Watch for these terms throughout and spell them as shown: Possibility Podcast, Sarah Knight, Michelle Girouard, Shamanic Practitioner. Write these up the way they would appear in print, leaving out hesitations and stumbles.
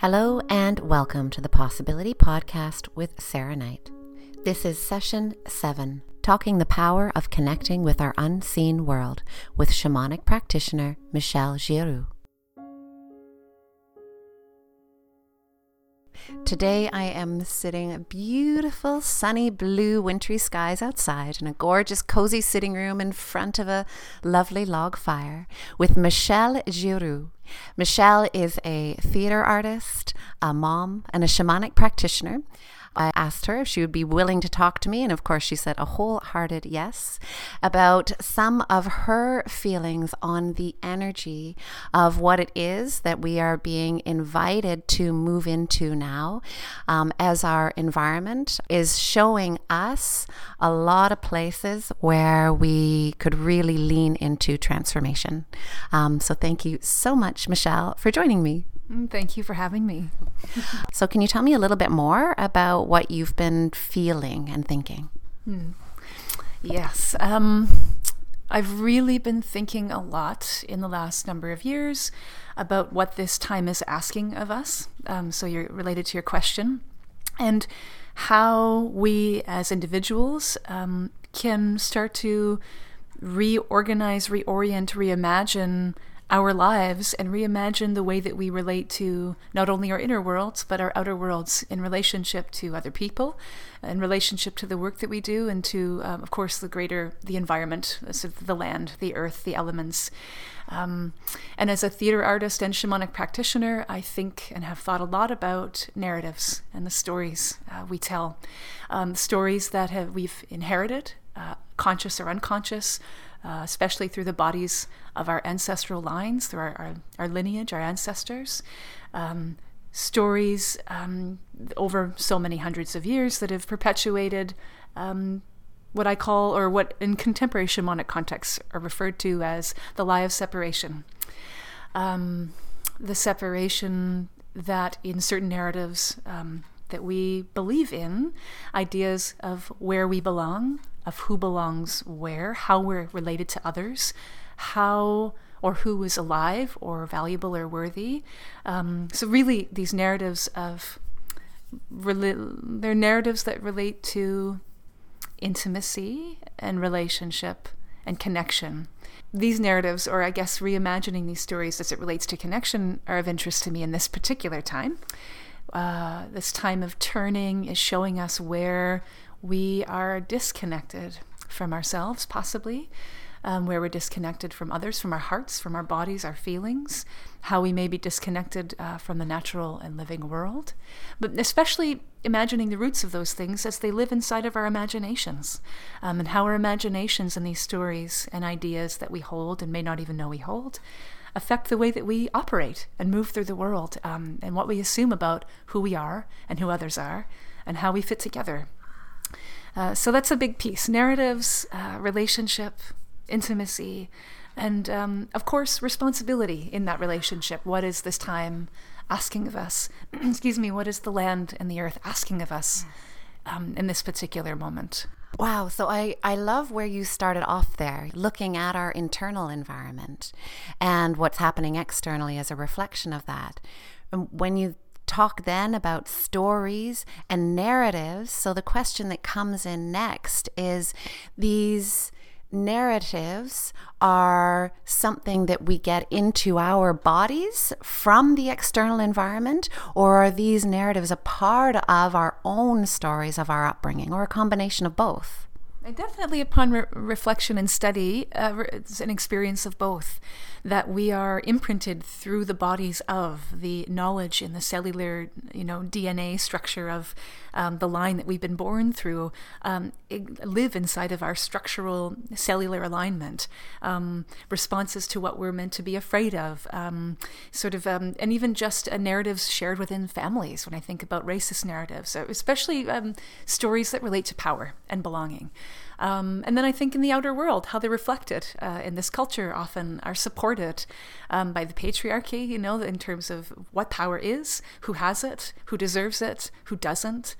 Hello and welcome to the Possibility Podcast with Sarah Knight. This is Session 7, Talking the Power of Connecting with Our Unseen World with Shamanic Practitioner Michelle Girouard. Today I am sitting in beautiful, sunny, blue, wintry skies outside in a gorgeous, cozy sitting room in front of a lovely log fire with Michelle Girouard. Michelle is a theater artist, a mom, and a shamanic practitioner. I asked her if she would be willing to talk to me, and of course she said a wholehearted yes about some of her feelings on the energy of what it is that we are being invited to move into now, as our environment is showing us a lot of places where we could really lean into transformation. So thank you so much, Michelle, for joining me. Thank you for having me. So can you tell me a little bit more about what you've been feeling and thinking? Yes. I've really been thinking a lot in the last number of years about what this time is asking of us. So you're related to your question. And how we as individuals can start to reorganize, reorient, reimagine our lives and reimagine the way that we relate to not only our inner worlds, but our outer worlds in relationship to other people, in relationship to the work that we do, and to, of course, the environment, sort of the land, the earth, the elements. And as a theater artist and shamanic practitioner, I think and have thought a lot about narratives and the stories we tell, stories that we've inherited, conscious or unconscious, especially through the bodies of our ancestral lines, through our lineage, our ancestors, stories over so many hundreds of years that have perpetuated what I call, or what in contemporary shamanic contexts are referred to as, the lie of separation. The separation that in certain narratives that we believe in, ideas of where we belong, of who belongs where, how we're related to others, how or who is alive or valuable or worthy. So really these narratives they're narratives that relate to intimacy and relationship and connection. These narratives, or I guess reimagining these stories as it relates to connection, are of interest to me in this particular time. This time of turning is showing us where we are disconnected from ourselves, possibly, where we're disconnected from others, from our hearts, from our bodies, our feelings, how we may be disconnected from the natural and living world, but especially imagining the roots of those things as they live inside of our imaginations, and how our imaginations and these stories and ideas that we hold and may not even know we hold affect the way that we operate and move through the world, and what we assume about who we are and who others are and how we fit together. So that's a big piece. Narratives, relationship, intimacy, and of course, responsibility in that relationship. What is this time asking of us? Excuse me, what is the land and the earth asking of us in this particular moment? Wow. So I love where you started off there, looking at our internal environment and what's happening externally as a reflection of that. And when you talk then about stories and narratives, so the question that comes in next is, these narratives are something that we get into our bodies from the external environment, or are these narratives a part of our own stories of our upbringing, or a combination of both? And definitely upon reflection and study, it's an experience of both, that we are imprinted through the bodies of the knowledge in the cellular, DNA structure of the line that we've been born through, live inside of our structural cellular alignment, responses to what we're meant to be afraid of, and even just narratives shared within families. When I think about racist narratives, especially stories that relate to power and belonging. And then I think in the outer world, how they're reflected in this culture, often are supported by the patriarchy, in terms of what power is, who has it, who deserves it, who doesn't.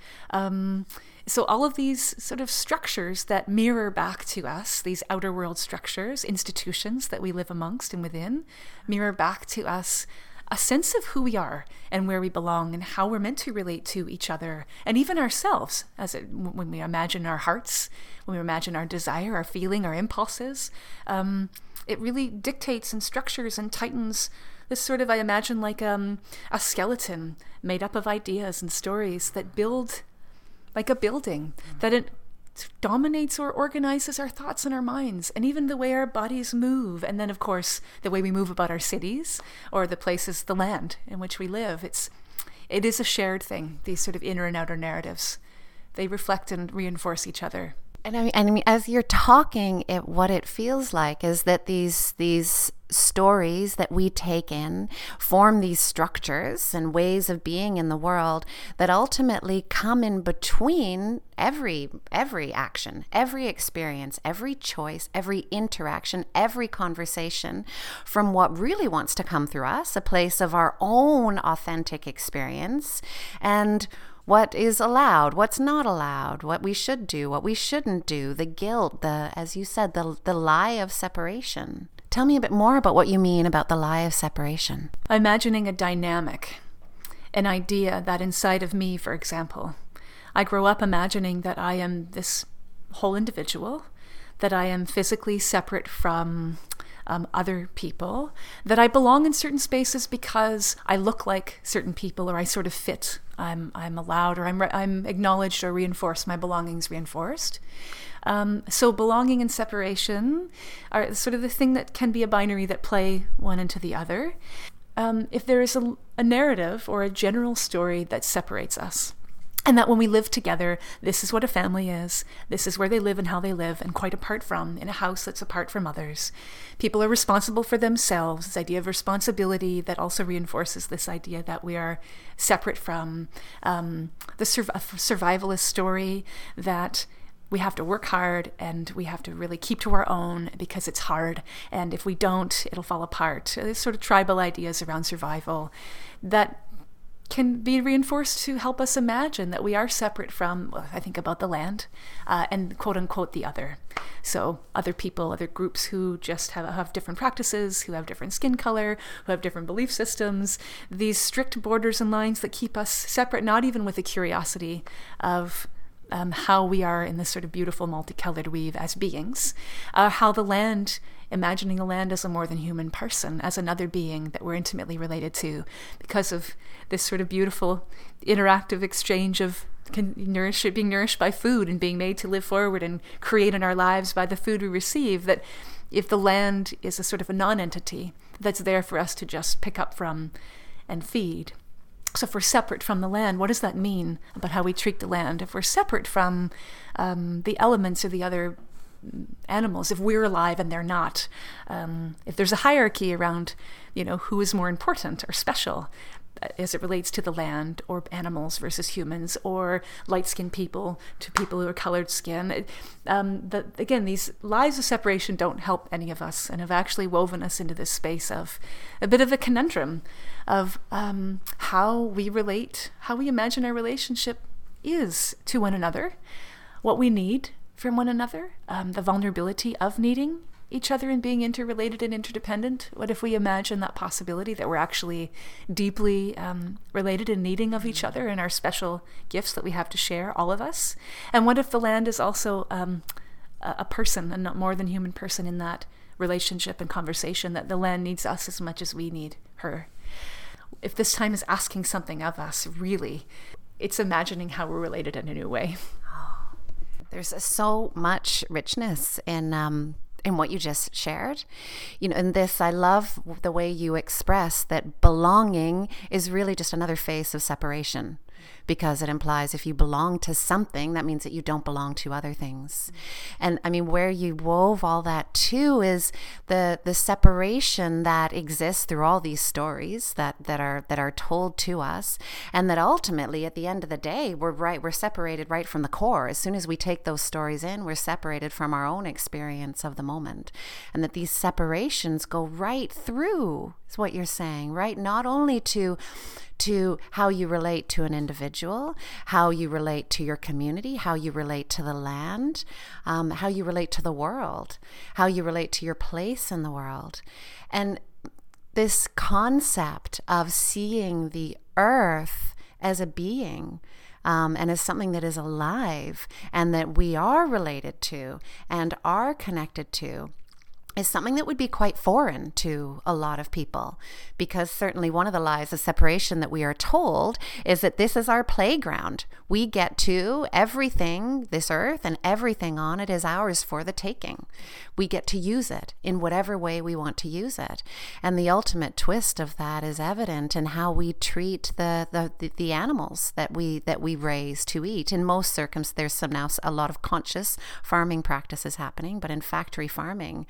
So all of these sort of structures that mirror back to us, these outer world structures, institutions that we live amongst and within, mirror back to us a sense of who we are and where we belong and how we're meant to relate to each other and even ourselves, when we imagine our hearts, when we imagine our desire, our feeling, our impulses. It really dictates and structures and tightens this sort of, I imagine, like a skeleton made up of ideas and stories that build like a building, that it dominates or organizes our thoughts and our minds and even the way our bodies move, and then of course the way we move about our cities or the places, the land in which we live. It is a shared thing. These sort of inner and outer narratives, they reflect and reinforce each other. And I mean as you're talking, what it feels like is that these stories that we take in form these structures and ways of being in the world that ultimately come in between every action, every experience, every choice, every interaction, every conversation, from what really wants to come through us, a place of our own authentic experience, and what is allowed, what's not allowed, what we should do, what we shouldn't do, the guilt, as you said, the lie of separation. Tell me a bit more about what you mean about the lie of separation. Imagining a dynamic, an idea that inside of me, for example, I grow up imagining that I am this whole individual, that I am physically separate from other people, that I belong in certain spaces because I look like certain people, or I sort of fit. I'm allowed, or I'm acknowledged or reinforced, my belongings reinforced. So belonging and separation are sort of the thing that can be a binary that play one into the other. If there is a narrative or a general story that separates us, and that when we live together, this is what a family is, this is where they live and how they live, and quite apart from, in a house that's apart from others. People are responsible for themselves, this idea of responsibility that also reinforces this idea that we are separate from, the survivalist story that we have to work hard and we have to really keep to our own because it's hard, and if we don't, it'll fall apart. There's sort of tribal ideas around survival that can be reinforced to help us imagine that we are separate from, I think about the land, and quote unquote the other. So other people, other groups who just have different practices, who have different skin color, who have different belief systems, these strict borders and lines that keep us separate, not even with the curiosity of how we are in this sort of beautiful multicolored weave as beings, how the land, imagining a land as a more than human person, as another being that we're intimately related to because of this sort of beautiful interactive exchange of being nourished by food and being made to live forward and create in our lives by the food we receive. That if the land is a sort of a non-entity that's there for us to just pick up from and feed. So if we're separate from the land, what does that mean about how we treat the land? If we're separate from the elements or the other animals, if we're alive and they're not, if there's a hierarchy around, who is more important or special as it relates to the land or animals versus humans, or light-skinned people to people who are colored skin. Again, these lies of separation don't help any of us and have actually woven us into this space of a bit of a conundrum of how we relate, how we imagine our relationship is to one another, what we need from one another, the vulnerability of needing each other and being interrelated and interdependent. What if we imagine that possibility that we're actually deeply related and needing of each other and our special gifts that we have to share, all of us? And what if the land is also a person, and not more than human person in that relationship and conversation, that the land needs us as much as we need her? If this time is asking something of us, really, it's imagining how we're related in a new way. There's so much richness in what you just shared. In this, I love the way you express that belonging is really just another face of separation, because it implies if you belong to something, that means that you don't belong to other things. And I mean, where you wove all that to is the separation that exists through all these stories that are told to us, and that ultimately at the end of the day, we're separated right from the core. As soon as we take those stories in, we're separated from our own experience of the moment, and that these separations go right through, is what you're saying, right? Not only to how you relate to an individual, how you relate to your community, how you relate to the land, how you relate to the world, how you relate to your place in the world. And this concept of seeing the earth as a being, and as something that is alive and that we are related to and are connected to, is something that would be quite foreign to a lot of people, because certainly one of the lies of separation that we are told is that this is our playground. We get to everything, this earth and everything on it is ours for the taking. We get to use it in whatever way we want to use it. And the ultimate twist of that is evident in how we treat the animals that we raise to eat. In most circumstances, there's now a lot of conscious farming practices happening, but in factory farming,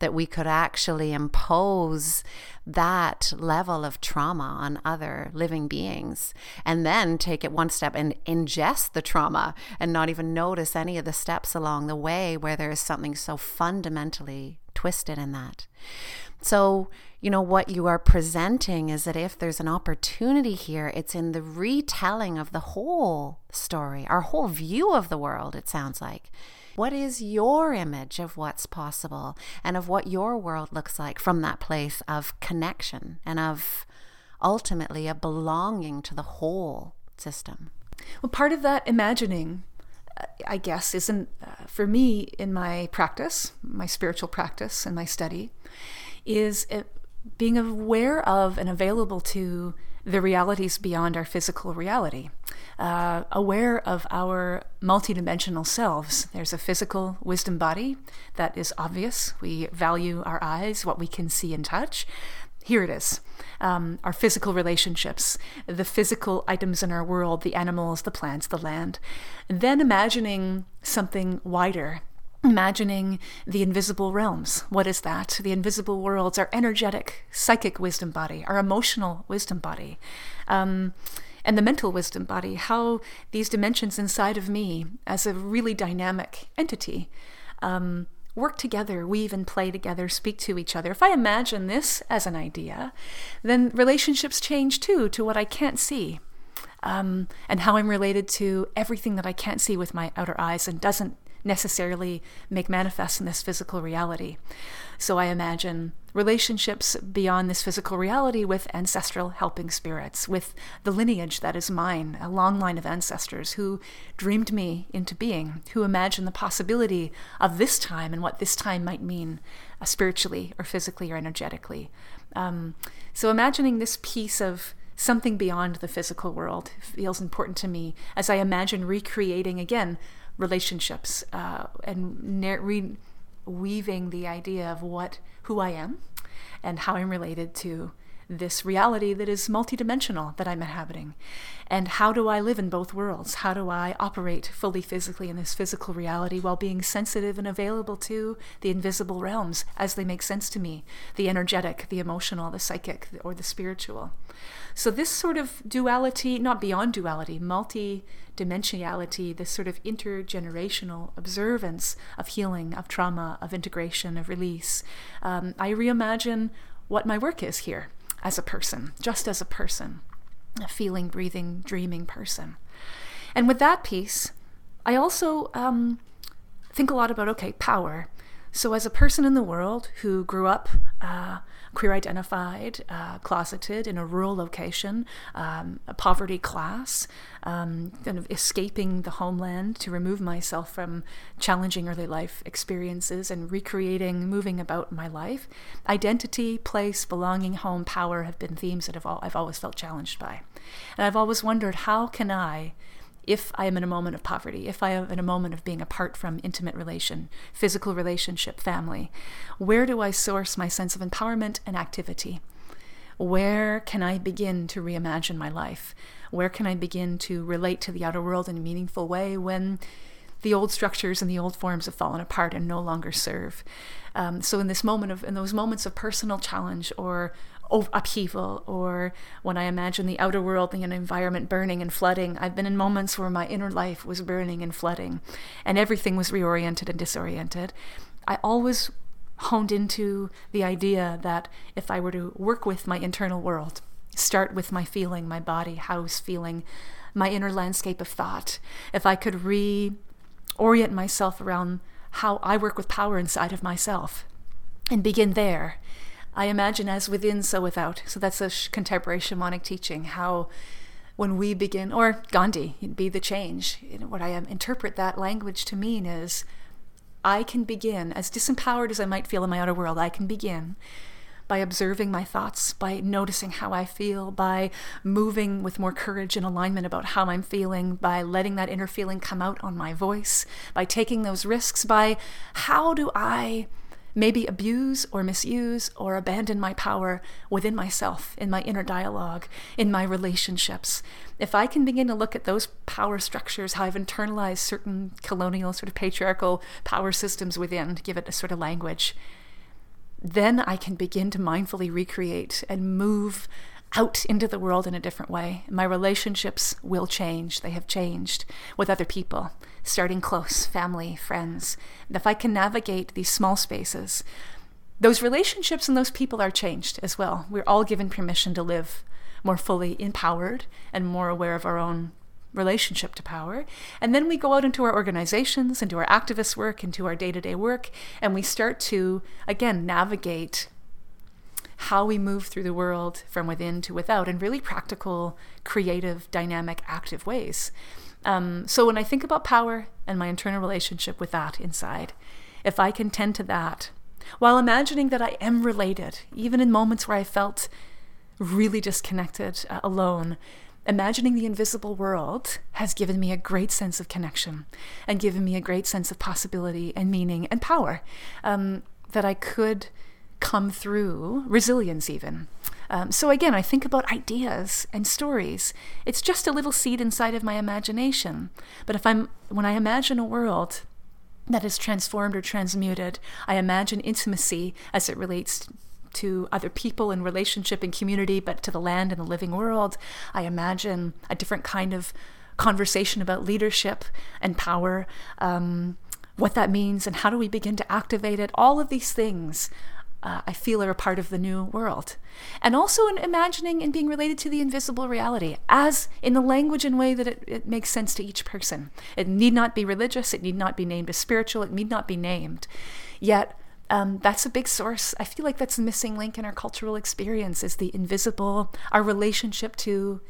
that we could actually impose that level of trauma on other living beings and then take it one step and ingest the trauma and not even notice any of the steps along the way where there is something so fundamentally twisted in that. So, you know, what you are presenting is that if there's an opportunity here, it's in the retelling of the whole story, our whole view of the world, it sounds like. What is your image of what's possible and of what your world looks like from that place of connection and of ultimately a belonging to the whole system? Well, part of that imagining, I guess, isn't for me in my practice, my spiritual practice and my study, is being aware of and available to the realities beyond our physical reality, aware of our multidimensional selves. There's a physical wisdom body that is obvious. We value our eyes, what we can see and touch. Here it is, our physical relationships, the physical items in our world, the animals, the plants, the land. And then imagining something wider, imagining the invisible realms. What is that? The invisible worlds, our energetic, psychic wisdom body, our emotional wisdom body, and the mental wisdom body, how these dimensions inside of me as a really dynamic entity work together, weave and play together, speak to each other. If I imagine this as an idea, then relationships change too to what I can't see, and how I'm related to everything that I can't see with my outer eyes and doesn't necessarily make manifest in this physical reality. So I imagine relationships beyond this physical reality with ancestral helping spirits, with the lineage that is mine, a long line of ancestors who dreamed me into being, who imagined the possibility of this time and what this time might mean spiritually or physically or energetically. So imagining this piece of something beyond the physical world feels important to me as I imagine recreating again relationships and weaving the idea of who I am and how I'm related to this reality that is multidimensional that I'm inhabiting. And how do I live in both worlds? How do I operate fully physically in this physical reality while being sensitive and available to the invisible realms as they make sense to me, the energetic, the emotional, the psychic, or the spiritual? So this sort of duality, not beyond duality, multidimensionality, this sort of intergenerational observance of healing, of trauma, of integration, of release, I reimagine what my work is here. As a person, just as a person, a feeling, breathing, dreaming person. And with that piece, I also think a lot about, power. So as a person in the world who grew up queer-identified, closeted in a rural location, a poverty class, kind of escaping the homeland to remove myself from challenging early life experiences and recreating, moving about my life, identity, place, belonging, home, power have been themes that I've always felt challenged by. And I've always wondered, how can I, if I am in a moment of poverty, if I am in a moment of being apart from intimate relation, physical relationship, family, where do I source my sense of empowerment and activity? Where can I begin to reimagine my life? Where can I begin to relate to the outer world in a meaningful way when the old structures and the old forms have fallen apart and no longer serve? So in those moments of personal challenge or upheaval, or when I imagine the outer world and environment burning and flooding, I've been in moments where my inner life was burning and flooding and everything was reoriented and disoriented. I always honed into the idea that if I were to work with my internal world, start with my feeling, my body, house feeling, my inner landscape of thought, if I could reorient myself around how I work with power inside of myself and begin there, I imagine as within, so without. So that's a contemporary shamanic teaching, how when we begin, or Gandhi, be the change. What I interpret that language to mean is, I can begin, as disempowered as I might feel in my outer world, I can begin by observing my thoughts, by noticing how I feel, by moving with more courage and alignment about how I'm feeling, by letting that inner feeling come out on my voice, by taking those risks, by how do I maybe abuse or misuse or abandon my power within myself, in my inner dialogue, in my relationships. If I can begin to look at those power structures, how I've internalized certain colonial, sort of patriarchal power systems within, to give it a sort of language, then I can begin to mindfully recreate and move out into the world in a different way. My relationships will change. They have changed with other people, starting close, family, friends. And if I can navigate these small spaces, those relationships and those people are changed as well. We're all given permission to live more fully empowered and more aware of our own relationship to power. And then we go out into our organizations, into our activist work, into our day-to-day work, and we start to, again, navigate how we move through the world from within to without in really practical, creative, dynamic, active ways. So when I think about power and my internal relationship with that inside, if I can tend to that, while imagining that I am related, even in moments where I felt really disconnected, alone, imagining the invisible world has given me a great sense of connection and given me a great sense of possibility and meaning and power, that I could come through, resilience even. So again, I think about ideas and stories. It's just a little seed inside of my imagination. But when I imagine a world that is transformed or transmuted, I imagine intimacy as it relates to other people and relationship and community, but to the land and the living world. I imagine a different kind of conversation about leadership and power, what that means and how do we begin to activate it. All of these things I feel are a part of the new world. And also in imagining and being related to the invisible reality, as in the language and way that it makes sense to each person. It need not be religious, it need not be named as spiritual, it need not be named. Yet, that's a big source. I feel like that's the missing link in our cultural experience, is the invisible, our relationship to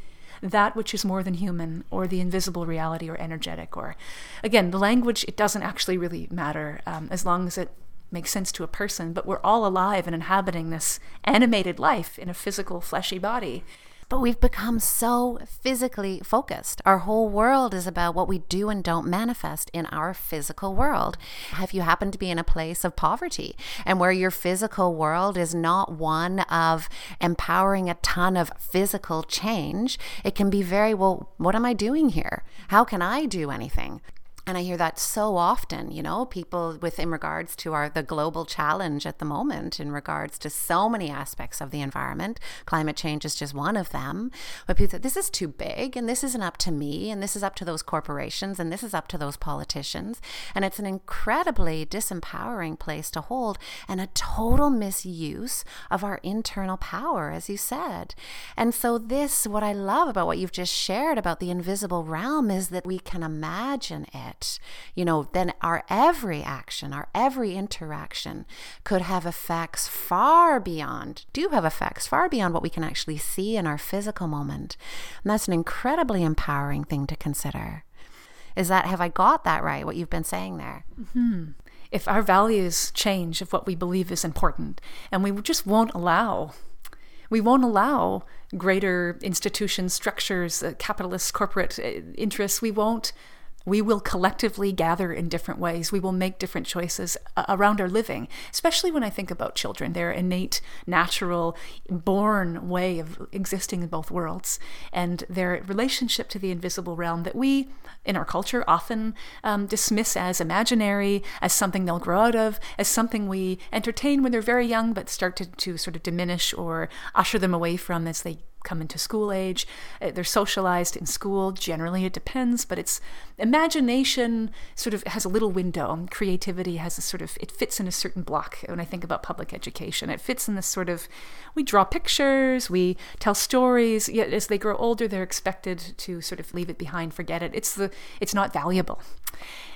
that which is more than human, or the invisible reality, or energetic, or, again, the language, it doesn't actually really matter, as long as it makes sense to a person, but we're all alive and inhabiting this animated life in a physical, fleshy body. But we've become so physically focused. Our whole world is about what we do and don't manifest in our physical world. If you happen to be in a place of poverty and where your physical world is not one of empowering a ton of physical change, it can be very, well, what am I doing here? How can I do anything? And I hear that so often, people in regards to the global challenge at the moment, in regards to so many aspects of the environment. Climate change is just one of them. But people say, this is too big, and this isn't up to me, and this is up to those corporations, and this is up to those politicians. And it's an incredibly disempowering place to hold, and a total misuse of our internal power, as you said. And so this, what I love about what you've just shared about the invisible realm, is that we can imagine it. Then our every action, our every interaction could have effects far beyond, what we can actually see in our physical moment. And that's an incredibly empowering thing to consider. Have I got that right, what you've been saying there? Mm-hmm. If our values change of what we believe is important, and we just won't allow greater institutions, structures, capitalist, corporate interests, we will collectively gather in different ways. We will make different choices around our living, especially when I think about children, their innate, natural, born way of existing in both worlds, and their relationship to the invisible realm that we, in our culture, often dismiss as imaginary, as something they'll grow out of, as something we entertain when they're very young, but start to sort of diminish or usher them away from as they come into school age. They're socialized in school. Generally, it depends, but it's imagination sort of has a little window, and creativity has a sort of, it fits in a certain block. When I think about public education, it fits in this sort of, we draw pictures, we tell stories, yet as they grow older, they're expected to sort of leave it behind, forget it. It's not valuable.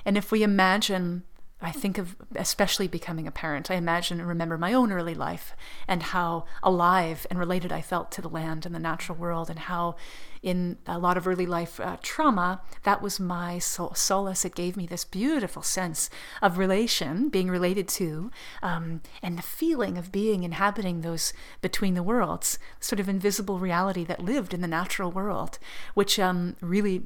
And if we imagine I think of especially becoming a parent, I imagine and remember my own early life and how alive and related I felt to the land and the natural world, and how in a lot of early life trauma, that was my solace. It gave me this beautiful sense of relation, being related to, and the feeling of being inhabiting those between the worlds, sort of invisible reality that lived in the natural world, which really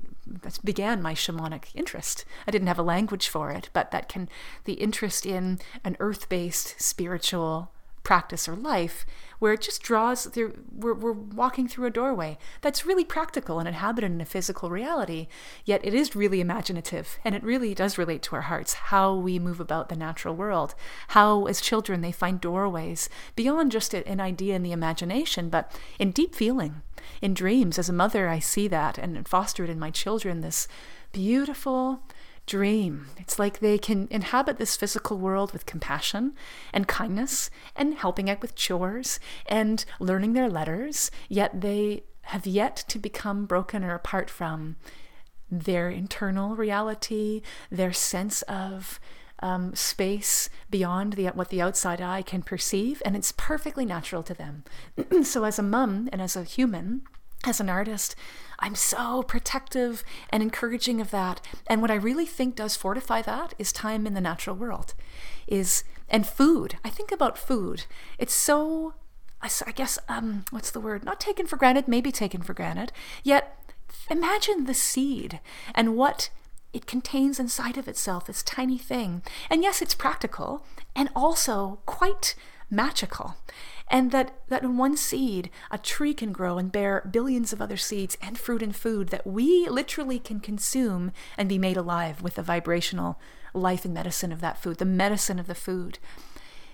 began my shamanic interest. I didn't have a language for it, but that can the interest in an earth-based spiritual practice or life, where it just draws through, we're walking through a doorway that's really practical and inhabited in a physical reality, yet it is really imaginative, and it really does relate to our hearts, how we move about the natural world, how as children they find doorways beyond just an idea in the imagination, but in deep feeling, in dreams. As a mother, I see that and foster it in my children, this beautiful dream. It's like they can inhabit this physical world with compassion and kindness and helping out with chores and learning their letters, yet they have yet to become broken or apart from their internal reality, their sense of space beyond what the outside eye can perceive, and it's perfectly natural to them. So as a mum and as a human, as an artist, I'm so protective and encouraging of that. And what I really think does fortify that is time in the natural world, and food. I think about food. It's so, I guess, what's the word? Not taken for granted, maybe taken for granted. Yet imagine the seed and what it contains inside of itself, this tiny thing. And yes, it's practical and also quite magical. And that in one seed, a tree can grow and bear billions of other seeds and fruit and food that we literally can consume and be made alive with the vibrational life and medicine of that food, the medicine of the food.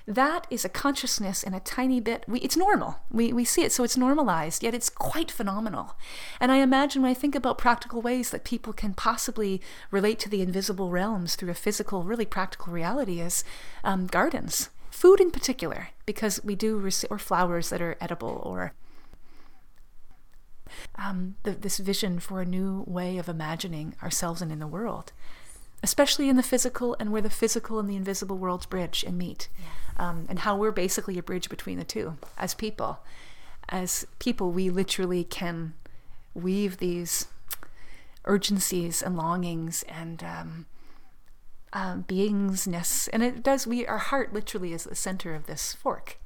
That is a consciousness in a tiny bit. It's normal. We see it, so it's normalized, yet it's quite phenomenal. And I imagine when I think about practical ways that people can possibly relate to the invisible realms through a physical, really practical reality is gardens. Food in particular, because we do, or flowers that are edible, or this vision for a new way of imagining ourselves and in the world, especially in the physical, and where the physical and the invisible worlds bridge and meet, and how we're basically a bridge between the two. As people, we literally can weave these urgencies and longings and beingness, and it does. Our heart literally is the center of this fork,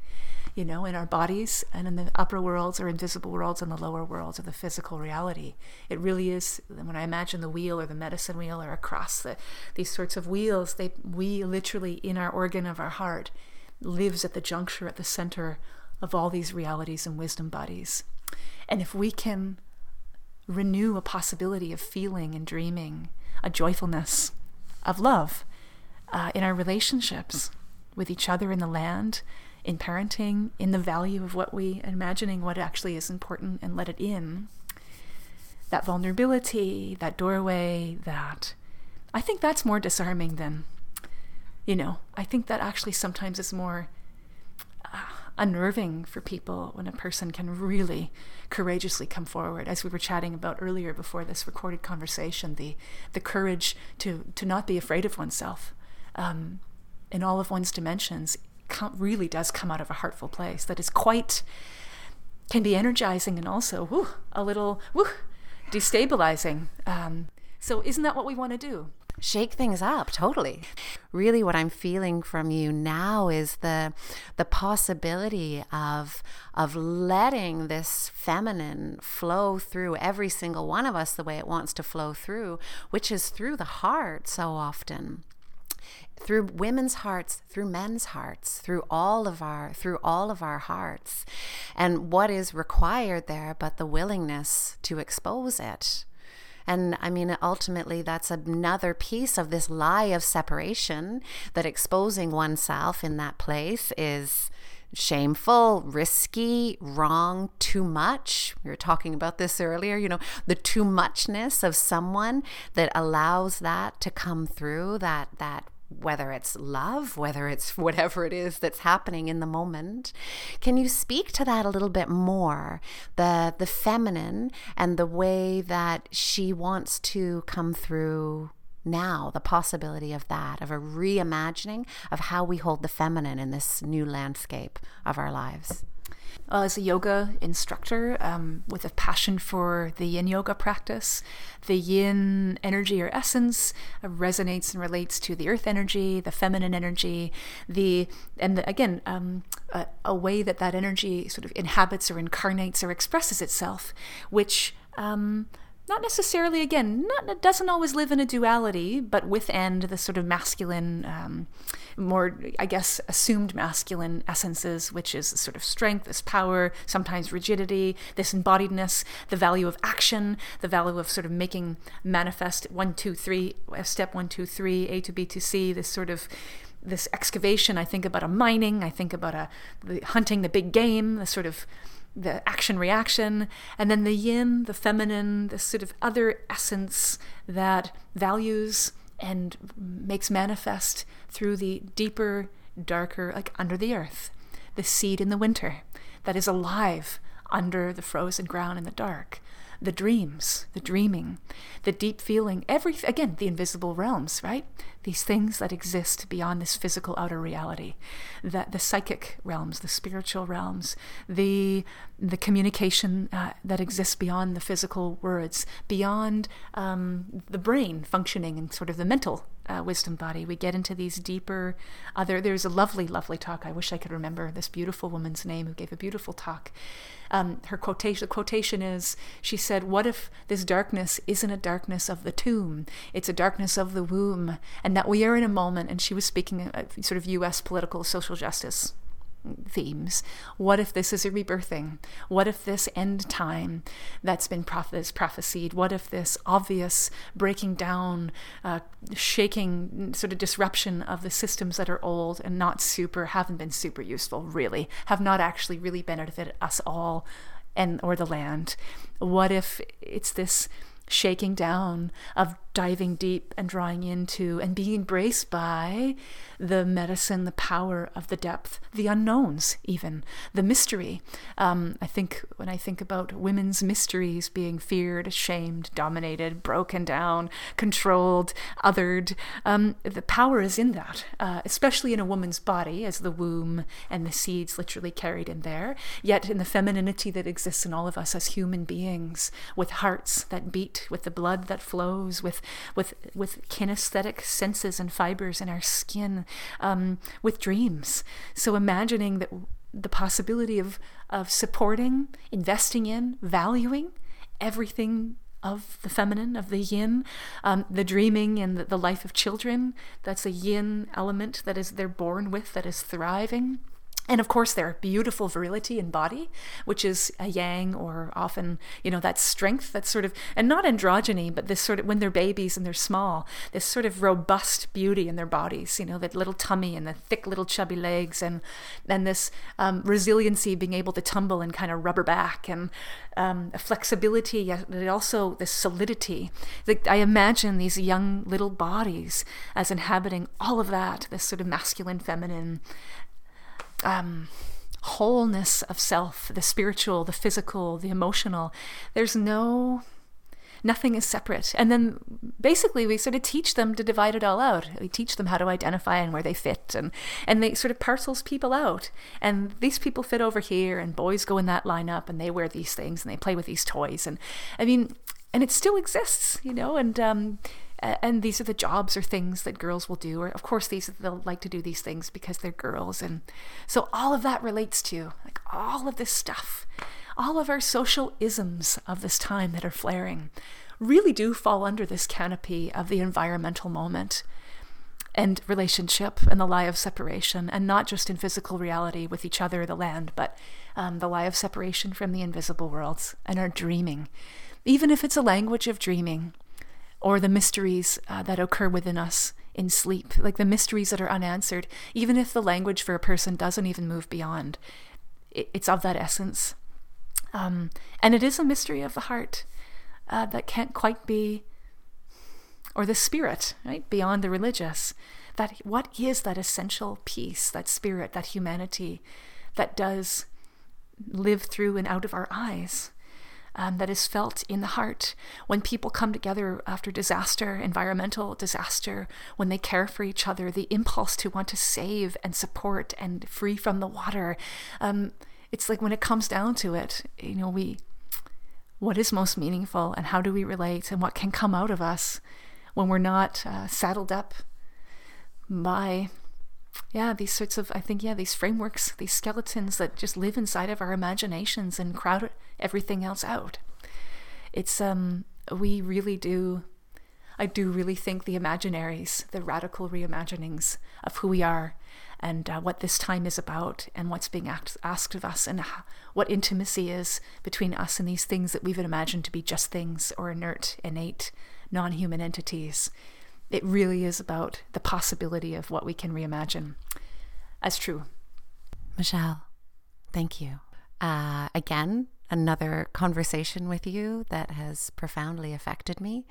in our bodies and in the upper worlds or invisible worlds and the lower worlds of the physical reality. It really is. When I imagine the wheel or the medicine wheel or across these sorts of wheels, we literally in our organ of our heart lives at the juncture, at the center of all these realities and wisdom bodies. And if we can renew a possibility of feeling and dreaming, a joyfulness of love in our relationships with each other, in the land, in parenting, in the value of what we imagining what actually is important, and let it in, that vulnerability, that doorway, that I think that's more disarming than I think that actually sometimes is more unnerving for people, when a person can really courageously come forward, as we were chatting about earlier before this recorded conversation, the courage to not be afraid of oneself in all of one's dimensions really does come out of a heartful place that is can be energizing and also destabilizing. So isn't that what we want to do? Shake things up, totally. Really what I'm feeling from you now is the possibility of letting this feminine flow through every single one of us the way it wants to flow through, which is through the heart so often. Through women's hearts, through men's hearts, through all of our hearts. And what is required there but the willingness to expose it. And I mean, ultimately, that's another piece of this lie of separation, that exposing oneself in that place is shameful, risky, wrong, too much. We were talking about this earlier, the too muchness of someone that allows that to come through, that whether it's love, whether it's whatever it is that's happening in the moment. Can you speak to that a little bit more? The feminine and the way that she wants to come through now the possibility of that, of a reimagining of how we hold the feminine in this new landscape of our lives. Well, as a yoga instructor with a passion for the yin yoga practice, the yin energy or essence resonates and relates to the earth energy, the feminine energy, a way that energy sort of inhabits or incarnates or expresses itself, which not necessarily, again, it doesn't always live in a duality, but within the sort of masculine, more, I guess, assumed masculine essences, which is sort of strength, this power, sometimes rigidity, this embodiedness, the value of action, the value of sort of making manifest 1, 2, 3, step 1, 2, 3, A to B to C, this sort of this excavation. I think about a mining, I think about the hunting the big game, the sort of the action-reaction, and then the yin, the feminine, this sort of other essence that values and makes manifest through the deeper, darker, like under the earth, the seed in the winter that is alive under the frozen ground in the dark, the dreams, the dreaming, the deep feeling, everything, again, the invisible realms, right? These things that exist beyond this physical outer reality, the psychic realms, the spiritual realms, the communication that exists beyond the physical words, beyond the brain functioning and sort of the mental wisdom body. We get into these deeper other. There's a lovely, lovely talk. I wish I could remember this beautiful woman's name who gave a beautiful talk. Her quotation, the quotation is, she said, "What if this darkness isn't a darkness of the tomb? It's a darkness of the womb, and that we are in a moment." And she was speaking sort of U.S. political social justice themes. What if this is a rebirthing? What if this end time that's been prophesied? What if this obvious breaking down, shaking sort of disruption of the systems that are old and haven't been super useful, really, have not actually really benefited us all and or the land? What if it's this shaking down of diving deep and drawing into and being embraced by the medicine, the power of the depth, the unknowns, even the mystery? I think when I think about women's mysteries being feared, shamed, dominated, broken down, controlled, othered, the power is in that, especially in a woman's body, as the womb and the seeds literally carried in there, yet in the femininity that exists in all of us as human beings, with hearts that beat, with the blood that flows, with kinesthetic senses and fibers in our skin, with dreams. So imagining that the possibility of supporting, investing in, valuing everything of the feminine, of the yin, the dreaming and the life of children, that's a yin element that is they're born with, that is thriving. And of course, their beautiful virility and body, which is a yang, or often, that strength, that's sort of, and not androgyny, but this sort of, when they're babies and they're small, this sort of robust beauty in their bodies, that little tummy and the thick little chubby legs, and this resiliency, being able to tumble and kind of rubber back, and a flexibility, yet also this solidity. I imagine these young little bodies as inhabiting all of that, this sort of masculine, feminine, wholeness of self, the spiritual, the physical, the emotional. There's nothing is separate. And then basically we sort of teach them to divide it all out. We teach them how to identify and where they fit, and they sort of parcels people out. And these people fit over here, and boys go in that lineup, and they wear these things, and they play with these toys. And I mean, and it still exists, and these are the jobs or things that girls will do. Or of course, they'll like to do these things because they're girls. And so all of that relates to, like, all of this stuff, all of our social isms of this time that are flaring really do fall under this canopy of the environmental moment and relationship and the lie of separation. And not just in physical reality with each other, the land, but the lie of separation from the invisible worlds and our dreaming. Even if it's a language of dreaming, or the mysteries that occur within us in sleep, like the mysteries that are unanswered, even if the language for a person doesn't even move beyond, it's of that essence. And it is a mystery of the heart that can't quite be, or the spirit, right, beyond the religious, that what is that essential peace, that spirit, that humanity that does live through and out of our eyes, that is felt in the heart. When people come together after disaster, environmental disaster, when they care for each other, the impulse to want to save and support and free from the water. It's like when it comes down to it, what is most meaningful and how do we relate and what can come out of us when we're not saddled up by these frameworks, these skeletons that just live inside of our imaginations and crowd everything else out. It's, I really think the imaginaries, the radical reimaginings of who we are and what this time is about and what's being asked of us and what intimacy is between us and these things that we've imagined to be just things or inert, innate, non-human entities. It really is about the possibility of what we can reimagine as true. Michelle, thank you. Again, another conversation with you that has profoundly affected me.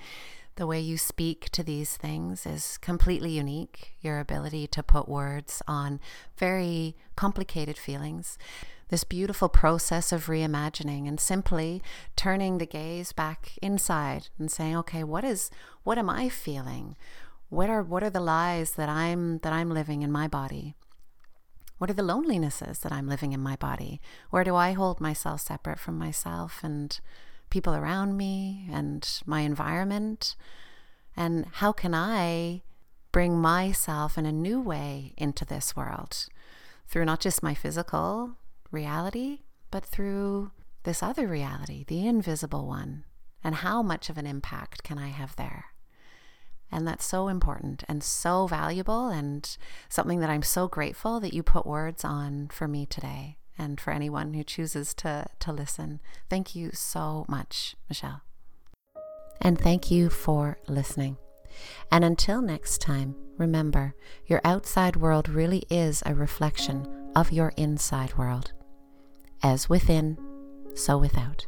The way you speak to these things is completely unique. Your ability to put words on very complicated feelings. This beautiful process of reimagining and simply turning the gaze back inside and saying, okay, what am I feeling? What are the lies that I'm living in my body? What are the lonelinesses that I'm living in my body? Where do I hold myself separate from myself and people around me and my environment? And how can I bring myself in a new way into this world through not just my physical reality, but through this other reality, the invisible one, and how much of an impact can I have there? And that's so important and so valuable and something that I'm so grateful that you put words on for me today and for anyone who chooses to listen. Thank you so much, Michelle. And thank you for listening. And until next time, remember, your outside world really is a reflection of your inside world. As within, so without.